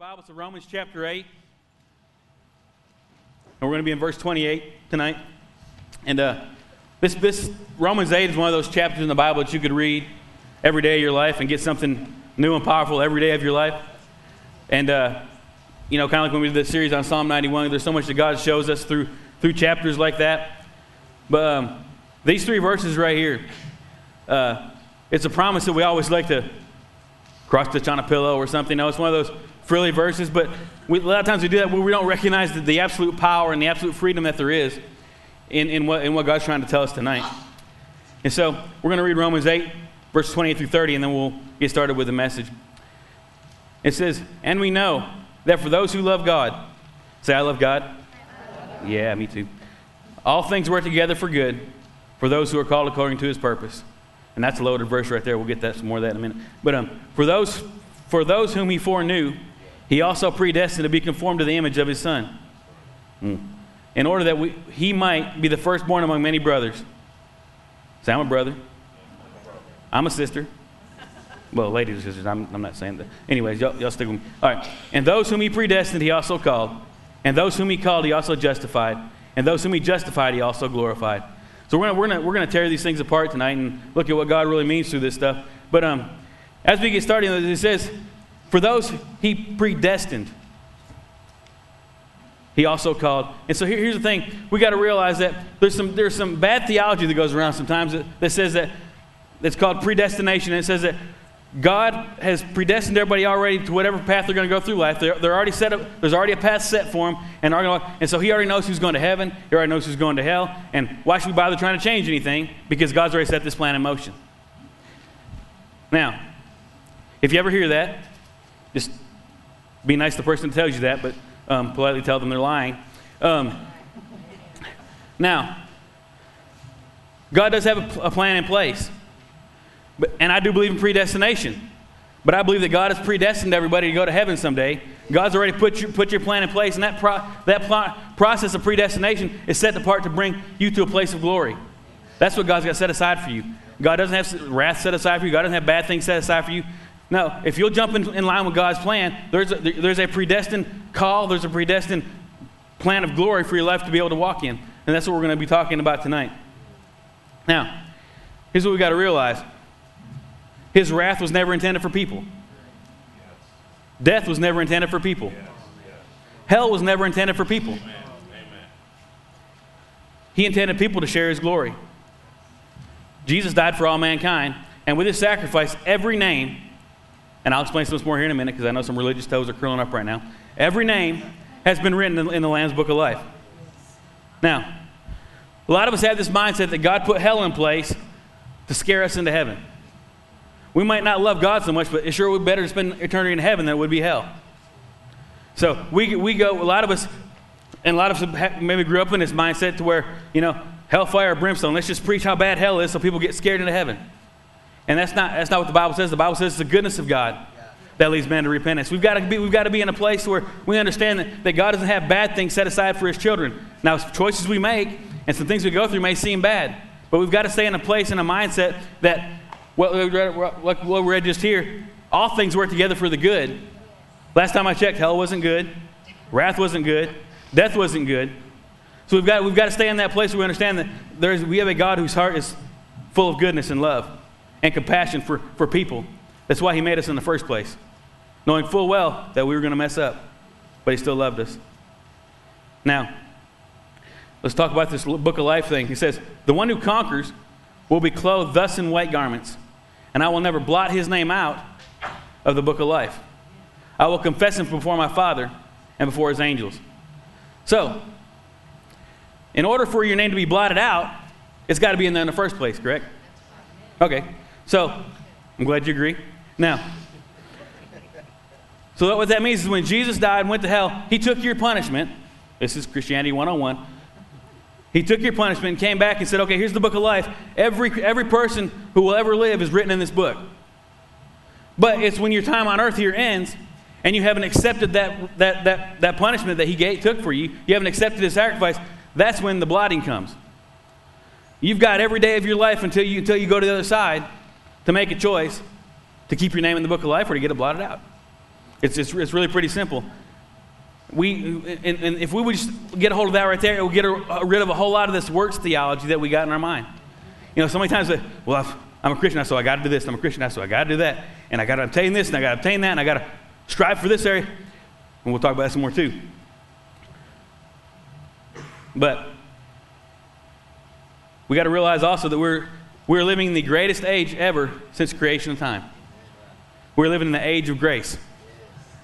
Bibles to Romans chapter 8, and we're going to be in verse 28 tonight. And this Romans 8 is one of those chapters in the Bible that you could read every day of your life and get something new and powerful every day of your life. And you know, kind of like when we did this series on Psalm 91, there's so much that God shows us through chapters like that. But these three verses right here, it's a promise that we always like to cross-stitch on a pillow or something. No, it's one of those frilly verses, but a lot of times we do that when we don't recognize the absolute power and the absolute freedom that there is in what God's trying to tell us tonight. And so we're going to read Romans 8, verse 28 through 30, and then we'll get started with the message. It says, "And we know that for those who love God," say, I love God. Yeah, me too. "All things work together for good for those who are called according to his purpose." And that's a loaded verse right there. We'll get that some more of that in a minute. But for those whom he foreknew, he also predestined to be conformed to the image of his Son, in order that he might be the firstborn among many brothers. Say, I'm a brother. I'm a sister. Well, ladies and sisters, I'm not saying that. Anyways, y'all stick with me. All right. "And those whom he predestined, he also called. And those whom he called, he also justified. And those whom he justified, he also glorified." So we're gonna tear these things apart tonight and look at what God really means through this stuff. But as we get started, it says, for those he predestined, he also called. And so here's the thing. We got to realize that there's some bad theology that goes around sometimes that says that it's called predestination. And it says that God has predestined everybody already to whatever path they're going to go through life. They're already set up. There's already a path set for them. And so he already knows who's going to heaven. He already knows who's going to hell. And why should we bother trying to change anything? Because God's already set this plan in motion. Now, if you ever hear that, just be nice to the person that tells you that, but politely tell them they're lying. Now, God does have a plan in place, and I do believe in predestination. But I believe that God has predestined everybody to go to heaven someday. God's already put your plan in place, and that process of predestination is set apart to bring you to a place of glory. That's what God's got set aside for you. God doesn't have wrath set aside for you. God doesn't have bad things set aside for you. No, if you'll jump in line with God's plan, there's a predestined call, there's a predestined plan of glory for your life to be able to walk in. And that's what we're going to be talking about tonight. Now, here's what we got to realize. His wrath was never intended for people. Death was never intended for people. Hell was never intended for people. He intended people to share his glory. Jesus died for all mankind, and with his sacrifice, every name — and I'll explain some more here in a minute because I know some religious toes are curling up right now — every name has been written in the Lamb's Book of Life. Now, a lot of us have this mindset that God put hell in place to scare us into heaven. We might not love God so much, but it sure would be better to spend eternity in heaven than it would be hell. So we go, a lot of us, and a lot of us maybe grew up in this mindset to where, you know, hellfire or brimstone, let's just preach how bad hell is so people get scared into heaven. And that's not what the Bible says. The Bible says it's the goodness of God that leads man to repentance. We've got to be in a place where we understand that God doesn't have bad things set aside for his children. Now, choices we make and some things we go through may seem bad, but we've got to stay in a place and a mindset that, what we read just here, all things work together for the good. Last time I checked, hell wasn't good, wrath wasn't good, death wasn't good. So we've got to stay in that place where we understand that we have a God whose heart is full of goodness and love and compassion for people. That's why he made us in the first place, knowing full well that we were going to mess up, but he still loved us. Now, let's talk about this Book of Life thing. He says, "The one who conquers will be clothed thus in white garments, and I will never blot his name out of the Book of Life. I will confess him before my Father and before his angels." So, in order for your name to be blotted out, it's got to be in there in the first place, correct? Okay, so I'm glad you agree. Now, so what that means is when Jesus died and went to hell, he took your punishment. This is Christianity 101. He took your punishment and came back and said, okay, here's the Book of Life. Every person who will ever live is written in this book. But it's when your time on earth here ends, and you haven't accepted that punishment that he took for you, you haven't accepted his sacrifice, that's when the blotting comes. You've got every day of your life until you go to the other side to make a choice to keep your name in the Book of Life or to get it blotted out. It's really pretty simple. And if we would just get a hold of that right there, it would get rid of a whole lot of this works theology that we got in our mind. You know, so many times, I'm a Christian now, so I got to do this. I'm a Christian now, so I got to do that. And I got to obtain this, and I got to obtain that, and I got to strive for this area. And we'll talk about that some more too. But we got to realize also that we're living in the greatest age ever since creation of time. We're living in the age of grace.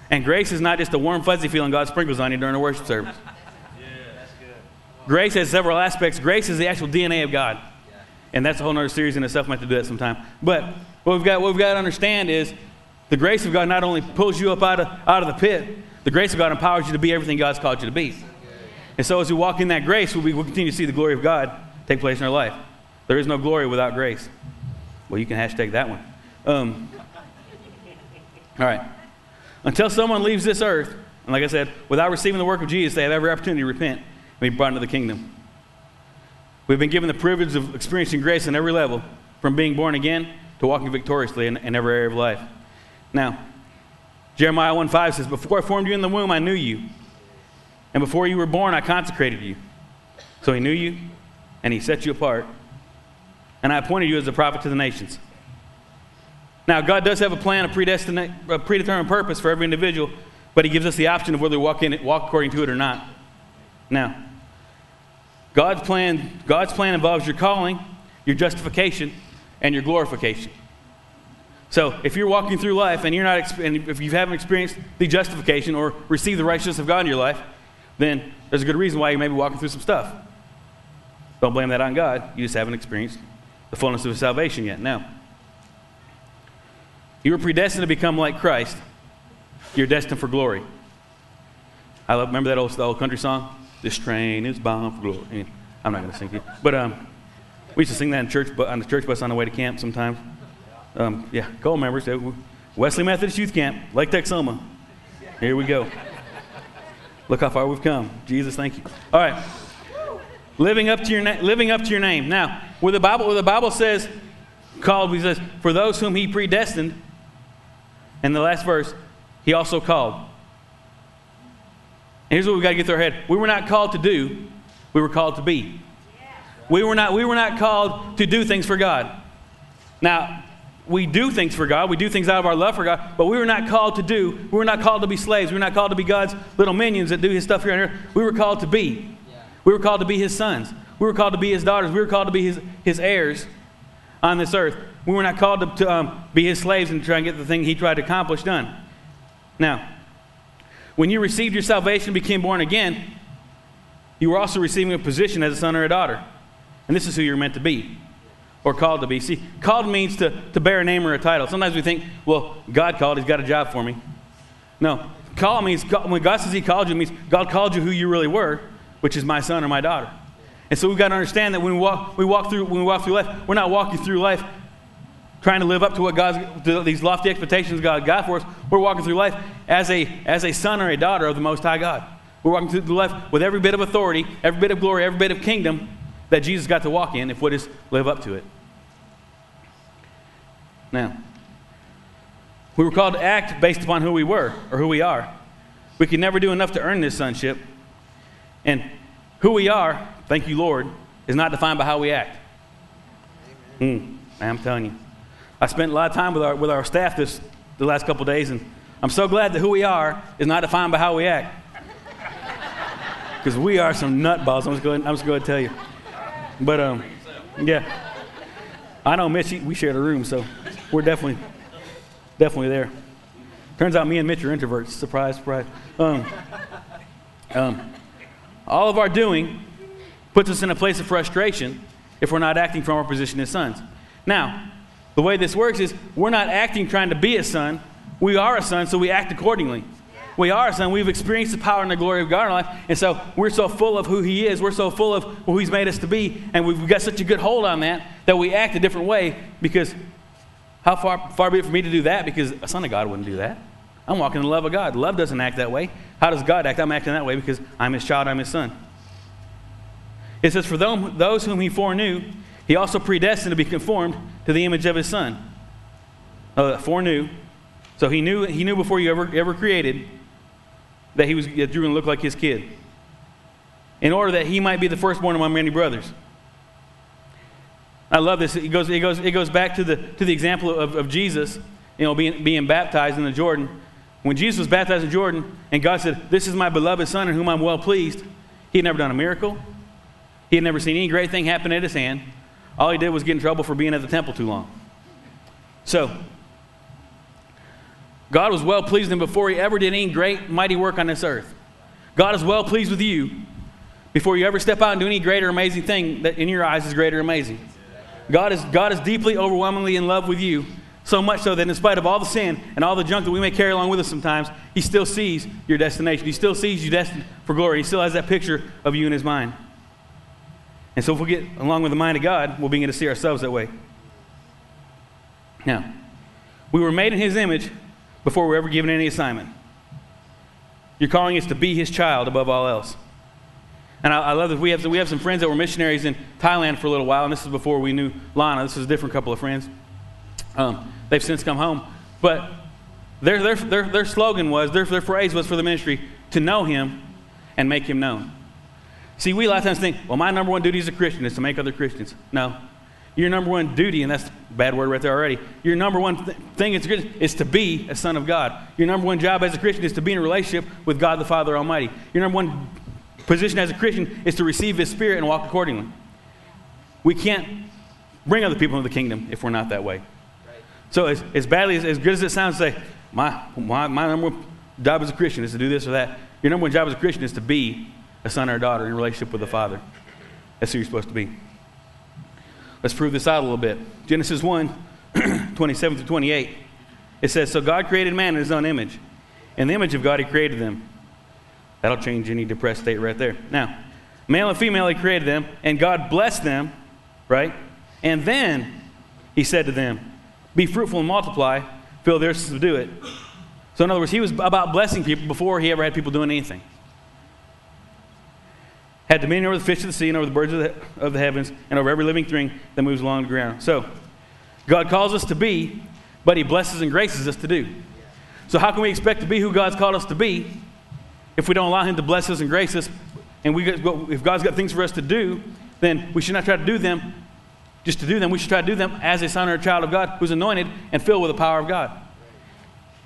And grace is not just a warm, fuzzy feeling God sprinkles on you during a worship service. Yeah, that's good. Grace has several aspects. Grace is the actual DNA of God. And that's a whole other series in itself. I might have to do that sometime. But what we've got to understand is the grace of God not only pulls you up out of the pit, the grace of God empowers you to be everything God's called you to be. And so as we walk in that grace, we'll continue to see the glory of God take place in our life. There is no glory without grace. Well, you can hashtag that one. All right. Until someone leaves this earth, and like I said, without receiving the work of Jesus, they have every opportunity to repent and be brought into the kingdom. We've been given the privilege of experiencing grace on every level, from being born again to walking victoriously in every area of life. Now, Jeremiah 1:5 says, "Before I formed you in the womb, I knew you. And before you were born, I consecrated you." So he knew you, and he set you apart. "And I appointed you as a prophet to the nations." Now, God does have a plan, a predetermined purpose for every individual, but he gives us the option of whether we walk according to it or not. Now, God's plan involves your calling, your justification, and your glorification. So if you're walking through life and if you haven't experienced the justification or received the righteousness of God in your life, then there's a good reason why you may be walking through some stuff. Don't blame that on God. You just haven't experienced the fullness of his salvation yet. Now, you were predestined to become like Christ. You're destined for glory. Remember that old country song? "This train is bound for glory." Anyway, I'm not going to sing it. But we used to sing that in church, on the church bus on the way to camp sometimes. Yeah, Cole members. Wesley Methodist Youth Camp, Lake Texoma. Here we go. Look how far we've come. Jesus, thank you. All right. Living up to your name. Now, where the Bible says, he says, "For those whom he predestined," in the last verse, he also called. And here's what we've got to get through our head. We were not called to do, we were called to be. We were not called to do things for God. Now, we do things for God. We do things out of our love for God, but we were not called to do. We were not called to be slaves. We were not called to be God's little minions that do his stuff here and there. We were called to be. We were called to be his sons. We were called to be his daughters. We were called to be his heirs on this earth. We were not called to be his slaves and try and get the thing he tried to accomplish done. Now, when you received your salvation and became born again, you were also receiving a position as a son or a daughter. And this is who you're meant to be, or called to be. See, called means to bear a name or a title. Sometimes we think, well, God called, he's got a job for me. No, call means, when God says he called you, it means God called you who you really were, which is my son or my daughter. And so we've got to understand that when we walk through life, we're not walking through life trying to live up to these lofty expectations God got for us. We're walking through life as a son or a daughter of the Most High God. We're walking through life with every bit of authority, every bit of glory, every bit of kingdom that Jesus got to walk in if we just live up to it. Now, we were called to act based upon who we were or who we are. We can never do enough to earn this sonship. And who we are, thank you, Lord, is not defined by how we act. I'm telling you. I spent a lot of time with our staff the last couple days, and I'm so glad that who we are is not defined by how we act. Because we are some nutballs. I'm just going to tell you. But yeah, I know Mitch. We shared a room, so we're definitely there. Turns out me and Mitch are introverts. Surprise, surprise. All of our doing puts us in a place of frustration if we're not acting from our position as sons. Now, the way this works is we're not acting trying to be a son. We are a son, so we act accordingly. We are a son. We've experienced the power and the glory of God in our life, and so we're so full of who he is. We're so full of who he's made us to be, and we've got such a good hold on that we act a different way, because how far be it for me to do that? Because a son of God wouldn't do that. I'm walking in the love of God. Love doesn't act that way. How does God act? I'm acting that way because I'm his child, I'm his son. It says, "For those whom he foreknew, he also predestined to be conformed to the image of his son." Foreknew So he knew before you ever created that that you were going to look like his kid, in order that he might be the firstborn among many brothers. I love this. It goes back to the example of Jesus, being baptized in the Jordan. When Jesus was baptized in Jordan, and God said, "This is my beloved son in whom I'm well pleased," he had never done a miracle. He had never seen any great thing happen at his hand. All he did was get in trouble for being at the temple too long. So, God was well pleased with him before he ever did any great, mighty work on this earth. God is well pleased with you before you ever step out and do any great or amazing thing that in your eyes is great or amazing. God is deeply, overwhelmingly in love with you, so much so that in spite of all the sin and all the junk that we may carry along with us sometimes, he still sees your destination. He still sees you destined for glory. He still has that picture of you in his mind. And so if we get along with the mind of God, we'll begin to see ourselves that way. Now, we were made in his image before we were ever given any assignment. Your calling is to be his child above all else. And I love that we have some friends that were missionaries in Thailand for a little while, and this is before we knew Lana. This is a different couple of friends. They've since come home. But their slogan was, their phrase was for the ministry, to know him and make him known. See, we a lot of times think, well, my number one duty as a Christian is to make other Christians. No. Your number one duty, and that's a bad word right there already, your number one thing as a Christian is to be a son of God. Your number one job as a Christian is to be in a relationship with God the Father Almighty. Your number one position as a Christian is to receive his Spirit and walk accordingly. We can't bring other people into the kingdom if we're not that way. Right. So as good as it sounds to say, my number one job as a Christian is to do this or that, your number one job as a Christian is to be a son or a daughter in a relationship with the Father. That's who you're supposed to be. Let's prove this out a little bit. Genesis 1, 27 through 28. It says, "So God created man in his own image. In the image of God he created them." That'll change any depressed state right there. Now, male and female he created them, and God blessed them, right? And then he said to them, "Be fruitful and multiply, fill the earth and subdue it." So in other words, he was about blessing people before he ever had people doing anything. "Had dominion over the fish of the sea and over the birds of the heavens and over every living thing that moves along the ground." So, God calls us to be, but he blesses and graces us to do. So how can we expect to be who God's called us to be if we don't allow him to bless us and grace us? And if God's got things for us to do, then we should not try to do them just to do them. We should try to do them as a son or a child of God who's anointed and filled with the power of God.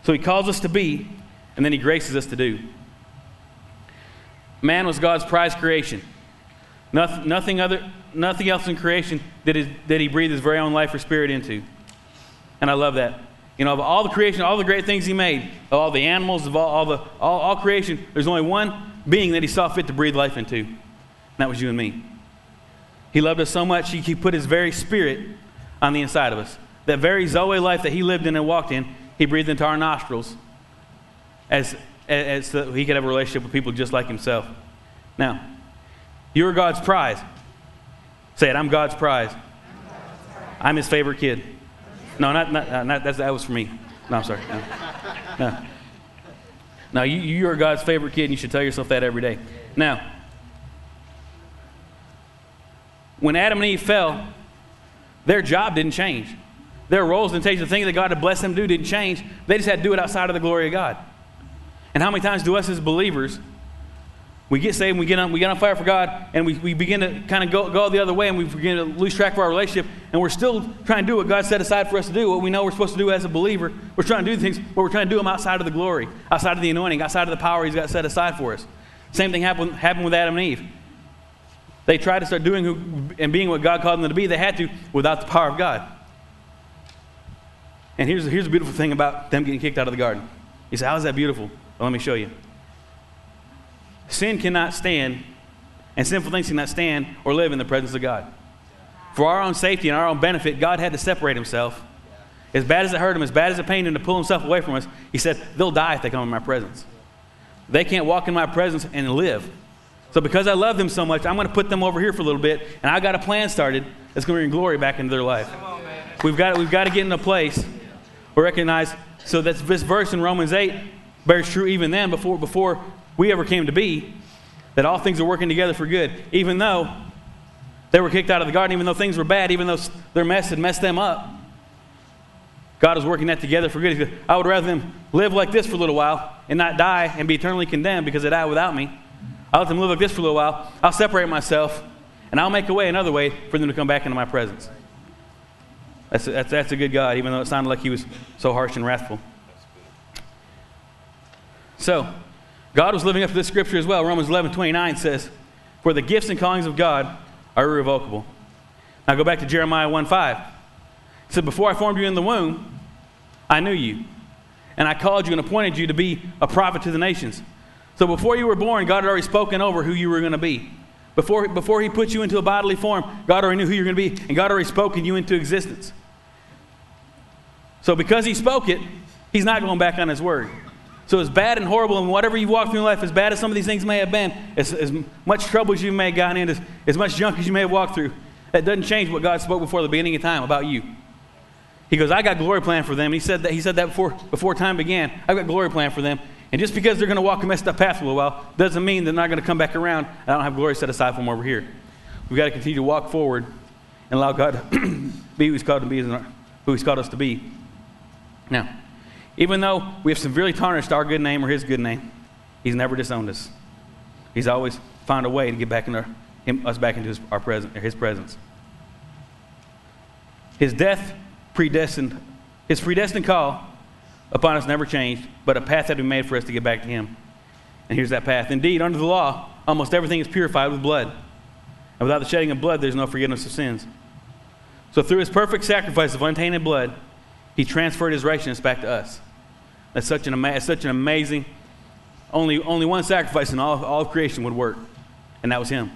So he calls us to be, and then he graces us to do. Man was God's prized creation. Nothing else in creation did he breathe his very own life or spirit into. And I love that. Of all the creation, all the great things he made, of all the animals, of all creation, there's only one being that he saw fit to breathe life into. And that was you and me. He loved us so much, he put his very spirit on the inside of us. That very Zoe life that he lived in and walked in, he breathed into our nostrils so that he could have a relationship with people just like himself. Now, you're God's prize. Say it, I'm God's prize. I'm his favorite kid. No, that was for me. No, I'm sorry. No. No, you are God's favorite kid, and you should tell yourself that every day. Now, when Adam and Eve fell, their job didn't change. Their roles didn't change. The thing that God had blessed them to do didn't change. They just had to do it outside of the glory of God. And how many times do us as believers, we get saved, and we get on fire for God, and we begin to kind of go the other way, and we begin to lose track of our relationship, and we're still trying to do what God set aside for us to do, what we know we're supposed to do as a believer. We're trying to do things, but we're trying to do them outside of the glory, outside of the anointing, outside of the power he's got set aside for us. Same thing happened with Adam and Eve. They tried to start doing and being what God called them to be. They had to without the power of God. And here's the beautiful thing about them getting kicked out of the garden. You say, how is that beautiful? Well, let me show you. Sin cannot stand, and sinful things cannot stand or live in the presence of God. For our own safety and our own benefit, God had to separate himself. As bad as it hurt him, as bad as it pained him to pull himself away from us, he said, they'll die if they come in my presence. They can't walk in my presence and live. So because I love them so much, I'm going to put them over here for a little bit, and I've got a plan started that's going to bring glory back into their life. We've got to get in a place where recognize, so that's this verse in Romans 8, bears true even then, before we ever came to be, that all things are working together for good. Even though they were kicked out of the garden, even though things were bad, even though their mess had messed them up, God is working that together for good. I would rather them live like this for a little while and not die and be eternally condemned because they died without me. I'll let them live like this for a little while. I'll separate myself, and I'll make a way, another way, for them to come back into my presence. That's a good God, even though it sounded like he was so harsh and wrathful. So, God was living up to this scripture as well. Romans 11:29 says, "For the gifts and callings of God are irrevocable." Now go back to Jeremiah 1:5. It said, "Before I formed you in the womb, I knew you, and I called you and appointed you to be a prophet to the nations." So before you were born, God had already spoken over who you were going to be. Before he put you into a bodily form, God already knew who you were going to be, and God already spoken you into existence. So because he spoke it, he's not going back on his word. So as bad and horrible, and whatever you've walked through in life, as bad as some of these things may have been, as much trouble as you may have gotten in, as much junk as you may have walked through, that doesn't change what God spoke before the beginning of time about you. He goes, I got glory planned for them. And he said that before time began. I've got glory planned for them. And just because they're going to walk a messed up path for a little while doesn't mean they're not going to come back around. I don't have glory set aside for them over here. We've got to continue to walk forward and allow God to be who he's called us to be. Now, even though we have severely tarnished our good name or his good name, he's never disowned us. He's always found a way to get back into his presence. His predestined call upon us never changed, but a path had to be made for us to get back to him. And here's that path. Indeed, under the law, almost everything is purified with blood. And without the shedding of blood, there's no forgiveness of sins. So through his perfect sacrifice of untainted blood, he transferred his righteousness back to us. That's such an amazing, only one sacrifice in all of creation would work, and that was him.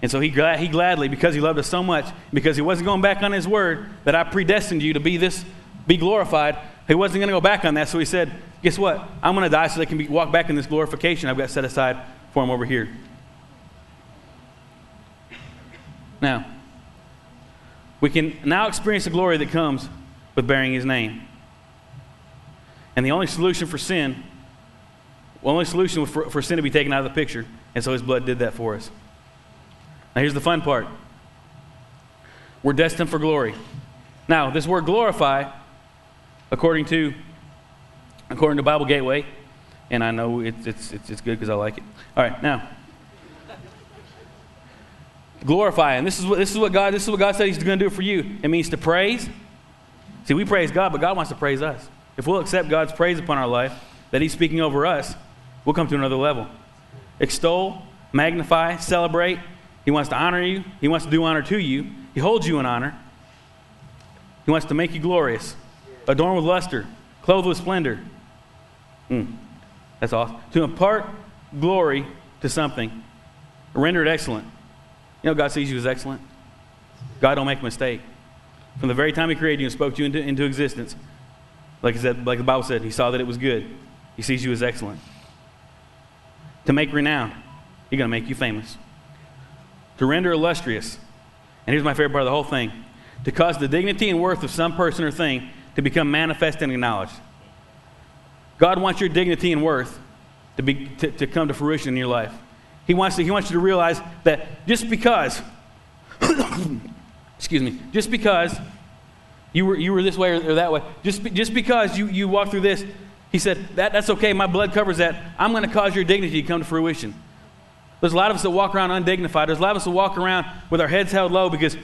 And so he gladly, because he loved us so much, because he wasn't going back on his word, that I predestined you to be glorified. He wasn't going to go back on that, so he said, guess what? I'm going to die so they can walk back in this glorification I've got set aside for them over here. Now, we can now experience the glory that comes with bearing his name. And the only solution for sin, was for sin to be taken out of the picture, and so his blood did that for us. Now here's the fun part. We're destined for glory. Now, this word glorify, according to Bible Gateway, and I know it's good because I like it. All right, now. Glorify, and this is what God said he's going to do for you. It means to praise. See, we praise God, but God wants to praise us. If we'll accept God's praise upon our life, that he's speaking over us, we'll come to another level. Extol, magnify, celebrate. He wants to honor you. He wants to do honor to you. He holds you in honor. He wants to make you glorious, adorned with luster, clothed with splendor. That's awesome. To impart glory to something, render it excellent. You know, God sees you as excellent. God don't make a mistake. From the very time he created you and spoke to you into existence, like the Bible said, he saw that it was good. He sees you as excellent. To make renowned, he's going to make you famous. To render illustrious, and here's my favorite part of the whole thing, to cause the dignity and worth of some person or thing to become manifest and acknowledged. God wants your dignity and worth to come to fruition in your life. He wants you to realize that just because, excuse me, just because you were this way or that way, just because you walked through this, he said, that's okay, my blood covers that. I'm going to cause your dignity to come to fruition. There's a lot of us that walk around undignified. There's a lot of us that walk around with our heads held low because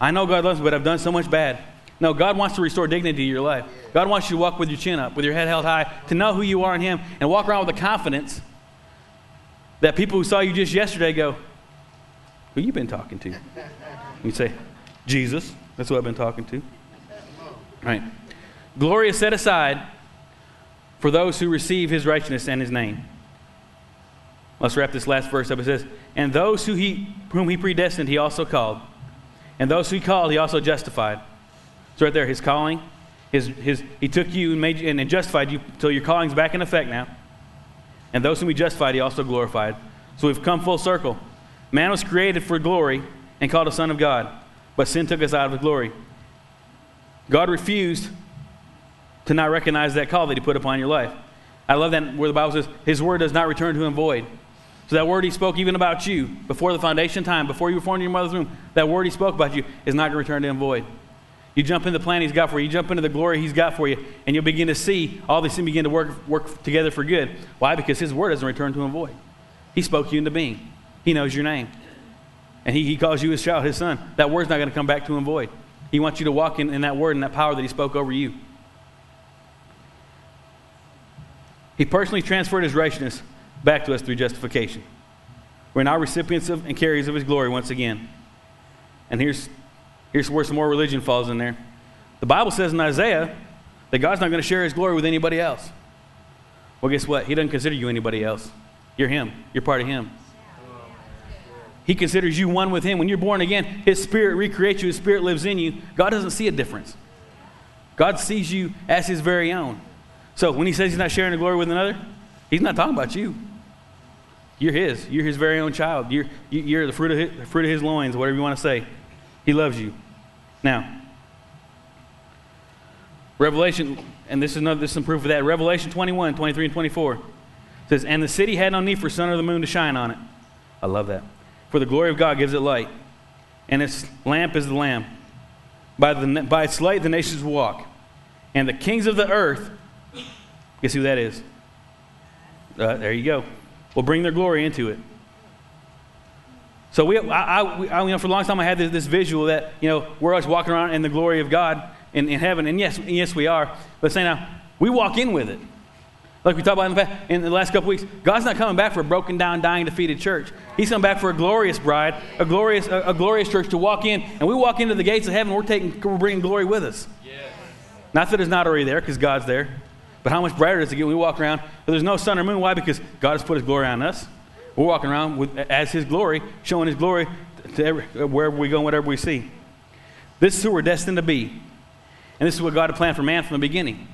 I know God loves me, but I've done so much bad. No, God wants to restore dignity to your life. God wants you to walk with your chin up, with your head held high, to know who you are in him, and walk around with the confidence that people who saw you just yesterday go, who you been talking to? You say, Jesus. That's who I've been talking to. All right. Glory is set aside for those who receive his righteousness and his name. Let's wrap this last verse up. It says, and those whom he predestined, he also called. And those who he called, he also justified. So right there, his calling. He took you and made you and justified you until your calling's back in effect now. And those whom he justified, he also glorified. So we've come full circle. Man was created for glory and called a son of God. But sin took us out of his glory. God refused to not recognize that call that he put upon your life. I love that where the Bible says, his word does not return to him void. So that word he spoke even about you before the foundation time, before you were formed in your mother's womb, that word he spoke about you is not going to return to him void. You jump into the plan he's got for you. You jump into the glory he's got for you. And you'll begin to see all these things begin to work together for good. Why? Because his word doesn't return to him void. He spoke you into being. He knows your name. And he calls you his child, his son. That word's not going to come back to him void. He wants you to walk in that word and that power that he spoke over you. He personally transferred his righteousness back to us through justification. We're now recipients of and carriers of his glory once again. And here's where some more religion falls in there. The Bible says in Isaiah that God's not going to share his glory with anybody else. Well, guess what? He doesn't consider you anybody else. You're him. You're part of him. He considers you one with him. When you're born again, his spirit recreates you. His spirit lives in you. God doesn't see a difference. God sees you as his very own. So when he says he's not sharing the glory with another, he's not talking about you. You're his. You're his very own child. You're the fruit of his loins, whatever you want to say. He loves you. Now, Revelation, and this is some proof of that. Revelation 21, 23 and 24 says, "And the city had no need for sun or the moon to shine on it." I love that. "For the glory of God gives it light, and its lamp is the Lamb. By its light the nations will walk, and the kings of the earth," guess who that is? There you go. "Will bring their glory into it." So for a long time I had this visual that, we're always walking around in the glory of God in heaven, and yes we are, but say now, we walk in with it. Like we talked about in the last couple weeks, God's not coming back for a broken down, dying, defeated church. He's coming back for a glorious bride, a glorious church to walk in. And we walk into the gates of heaven, we're bringing glory with us. Yes. Not that it's not already there, because God's there. But how much brighter does it get when we walk around? But there's no sun or moon. Why? Because God has put his glory on us. We're walking around as his glory, showing his glory to wherever we go and whatever we see. This is who we're destined to be. And this is what God had planned for man from the beginning.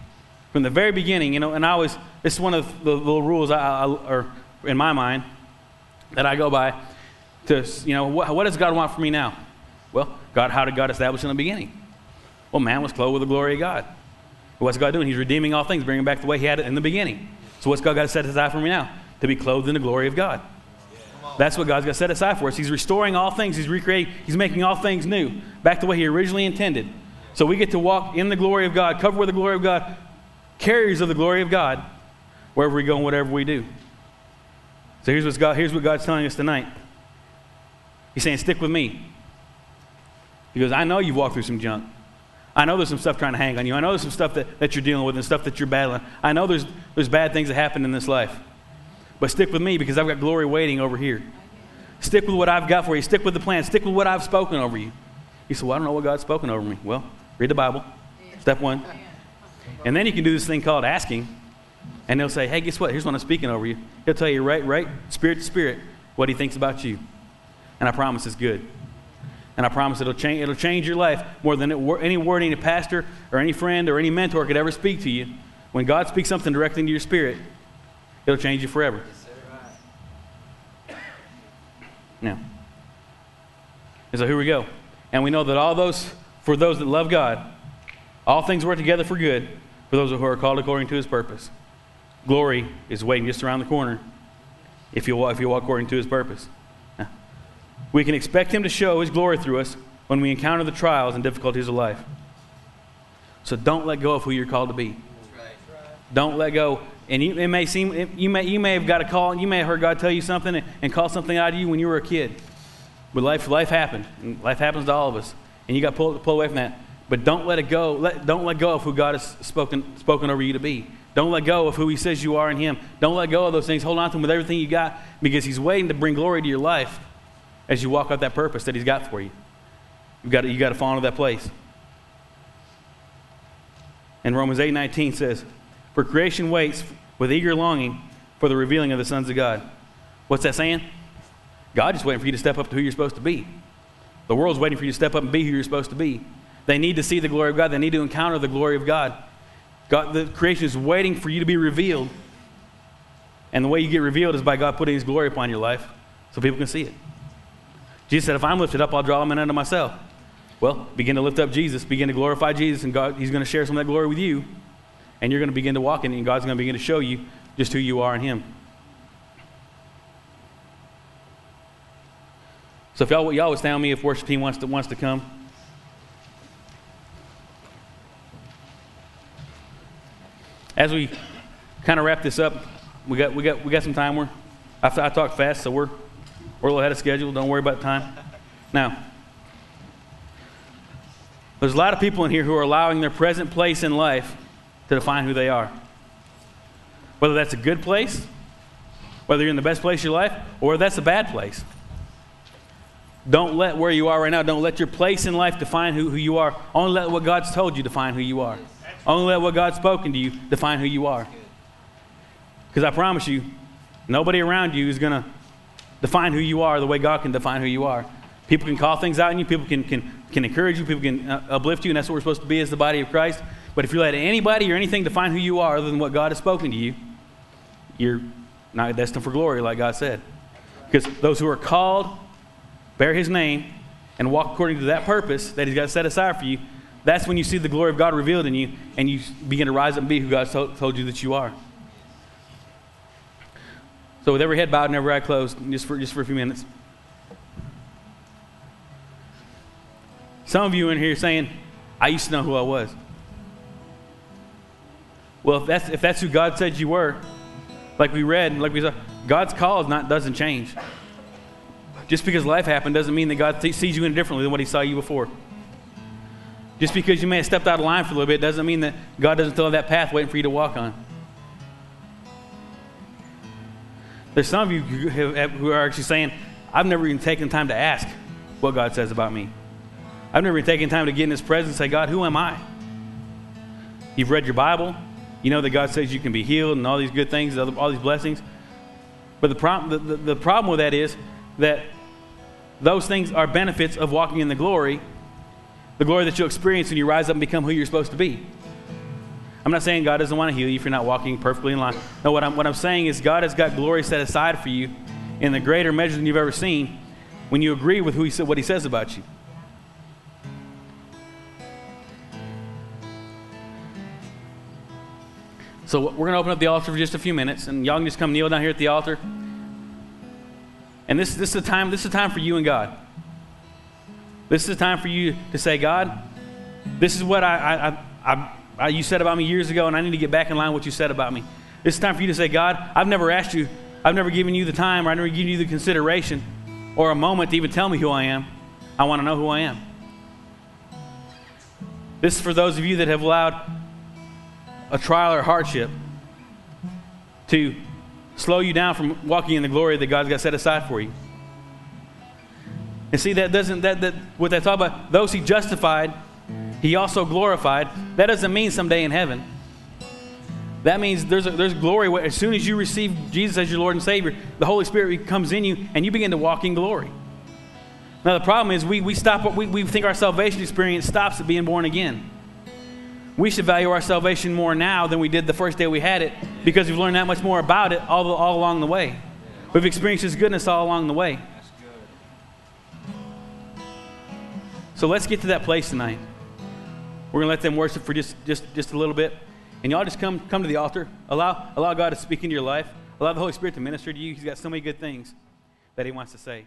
From the very beginning, and this is one of the little rules or in my mind that I go by to, what does God want for me now? Well, God, how did God establish in the beginning? Well, man was clothed with the glory of God. What's God doing? He's redeeming all things, bringing back the way he had it in the beginning. So what's God got to set aside for me now? To be clothed in the glory of God. That's what God's got to set aside for us. He's restoring all things. He's recreating. He's making all things new, back the way he originally intended. So we get to walk in the glory of God, covered with the glory of God, carriers of the glory of God, wherever we go and whatever we do. So here's what God's telling us tonight. He's saying, stick with me. He goes, I know you've walked through some junk. I know there's some stuff trying to hang on you. I know there's some stuff that you're dealing with and stuff that you're battling. I know there's bad things that happen in this life. But stick with me, because I've got glory waiting over here. Stick with what I've got for you. Stick with the plan. Stick with what I've spoken over you. You say, well, I don't know what God's spoken over me. Well, read the Bible. Step one. And then you can do this thing called asking. And they'll say, hey, guess what? Here's what I'm speaking over you. He'll tell you right, spirit to spirit, what he thinks about you. And I promise it's good. And I promise it'll change your life more than any word any pastor or any friend or any mentor could ever speak to you. When God speaks something directly into your spirit, it'll change you forever. Now, and so here we go. And we know that for those that love God, all things work together for good for those who are called according to his purpose. Glory is waiting just around the corner if you walk according to his purpose. We can expect him to show his glory through us when we encounter the trials and difficulties of life. So don't let go of who you're called to be. That's right. Don't let go. And you may have got a call, and you may have heard God tell you something and call something out of you when you were a kid. But life happened. And life happens to all of us. And you got pulled away from that. But don't let it go. Don't let go of who God has spoken over you to be. Don't let go of who he says you are in him. Don't let go of those things. Hold on to him with everything you got, because he's waiting to bring glory to your life as you walk out that purpose that he's got for you. You've got to fall into that place. And Romans 8:19 says, "For creation waits with eager longing for the revealing of the sons of God." What's that saying? God is waiting for you to step up to who you're supposed to be. The world's waiting for you to step up and be who you're supposed to be. They need to see the glory of God. They need to encounter the glory of God. The creation is waiting for you to be revealed. And the way you get revealed is by God putting his glory upon your life so people can see it. Jesus said, if I'm lifted up, I'll draw men unto myself. Well, begin to lift up Jesus. Begin to glorify Jesus, and God, he's going to share some of that glory with you. And you're going to begin to walk in it, and God's going to begin to show you just who you are in him. So if y'all would stand with me if worship team wants to come. As we kind of wrap this up, we got some time. I talk fast, so we're a little ahead of schedule. Don't worry about time. Now, there's a lot of people in here who are allowing their present place in life to define who they are. Whether that's a good place, whether you're in the best place of your life, or that's a bad place. Don't let where you are right now, don't let your place in life define who you are. Only let what God's told you define who you are. Only let what God's spoken to you define who you are. Because I promise you, nobody around you is going to define who you are the way God can define who you are. People can call things out on you. People can encourage you. People can uplift you. And that's what we're supposed to be as the body of Christ. But if you let anybody or anything define who you are other than what God has spoken to you, you're not destined for glory, like God said. Because those who are called, bear his name, and walk according to that purpose that he's got set aside for you, that's when you see the glory of God revealed in you, and you begin to rise up and be who God told you that you are. So with every head bowed and every eye closed, just for a few minutes. Some of you in here are saying, I used to know who I was. Well, if that's who God said you were, like we read and like we saw, God's call doesn't change. Just because life happened doesn't mean that God sees you any differently than what he saw you before. Just because you may have stepped out of line for a little bit doesn't mean that God doesn't still have that path waiting for you to walk on. There's some of you who are actually saying, I've never even taken time to ask what God says about me. I've never even taken time to get in his presence and say, God, who am I? You've read your Bible. You know that God says you can be healed and all these good things, all these blessings. But the problem with that is that those things are benefits of walking in the glory that you'll experience when you rise up and become who you're supposed to be. I'm not saying God doesn't want to heal you if you're not walking perfectly in line. No, what I'm saying is God has got glory set aside for you in the greater measure than you've ever seen when you agree with what he says about you. So we're going to open up the altar for just a few minutes, and y'all can just come kneel down here at the altar. And this is a time for you and God. This is a time for you to say, God, this is what you said about me years ago, and I need to get back in line with what you said about me. This is a time for you to say, God, I've never asked you, I've never given you the time, or I've never given you the consideration or a moment to even tell me who I am. I want to know who I am. This is for those of you that have allowed a trial or hardship to slow you down from walking in the glory that God's got set aside for you. And see, what that's all about, those he justified, he also glorified. That doesn't mean someday in heaven. That means there's glory. As soon as you receive Jesus as your Lord and Savior, the Holy Spirit comes in you and you begin to walk in glory. Now the problem is we think our salvation experience stops at being born again. We should value our salvation more now than we did the first day we had it, because we've learned that much more about it all along the way. We've experienced his goodness all along the way. So let's get to that place tonight. We're going to let them worship for just a little bit. And y'all just come to the altar. Allow God to speak into your life. Allow the Holy Spirit to minister to you. He's got so many good things that he wants to say.